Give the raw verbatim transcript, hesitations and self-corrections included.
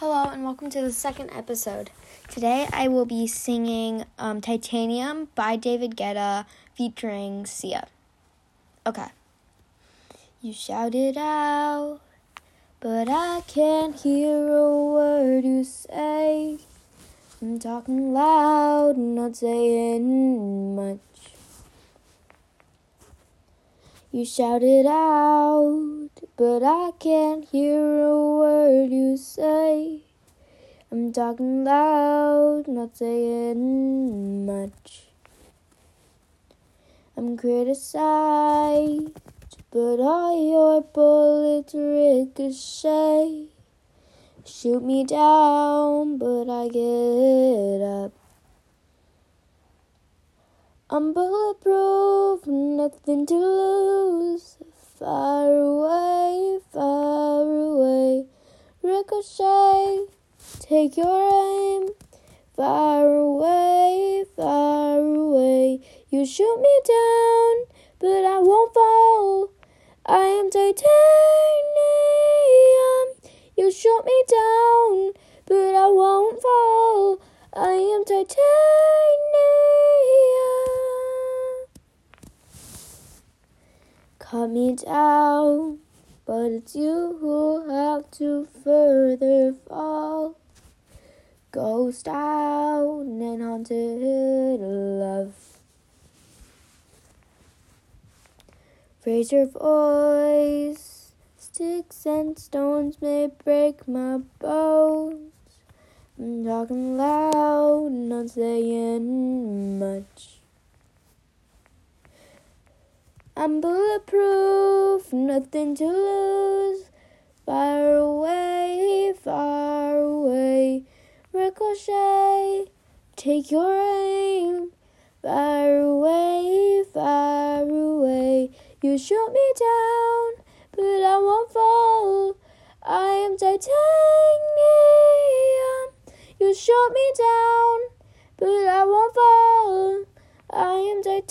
Hello and welcome to the second episode. Today I will be singing um, Titanium by David Guetta featuring Sia. Okay. You shout it out, but I can't hear a word you say. I'm talking loud, not saying much. You shout it out, but I can't hear a word you say. I'm talking loud, not saying much. I'm criticized, but all your bullets ricochet. Shoot me down, but I get up. I'm bulletproof, nothing to lose. Far away, far away, ricochet, take your aim. Far away, far away, you shoot me down, but I won't fall. I am titanium. You shoot me down, but I won't fall. I am titanium. Cut me down, but it's you who have to further fall. Ghost town and haunted love. Raise your voice, sticks and stones may break my bones. I'm talking loud, not saying much. I'm bulletproof, nothing to lose. Far away, far away, ricochet, take your aim. Far away, far away, you shoot me down, but I won't fall. I am titanium. You shoot me down, but I won't fall. I am titanium.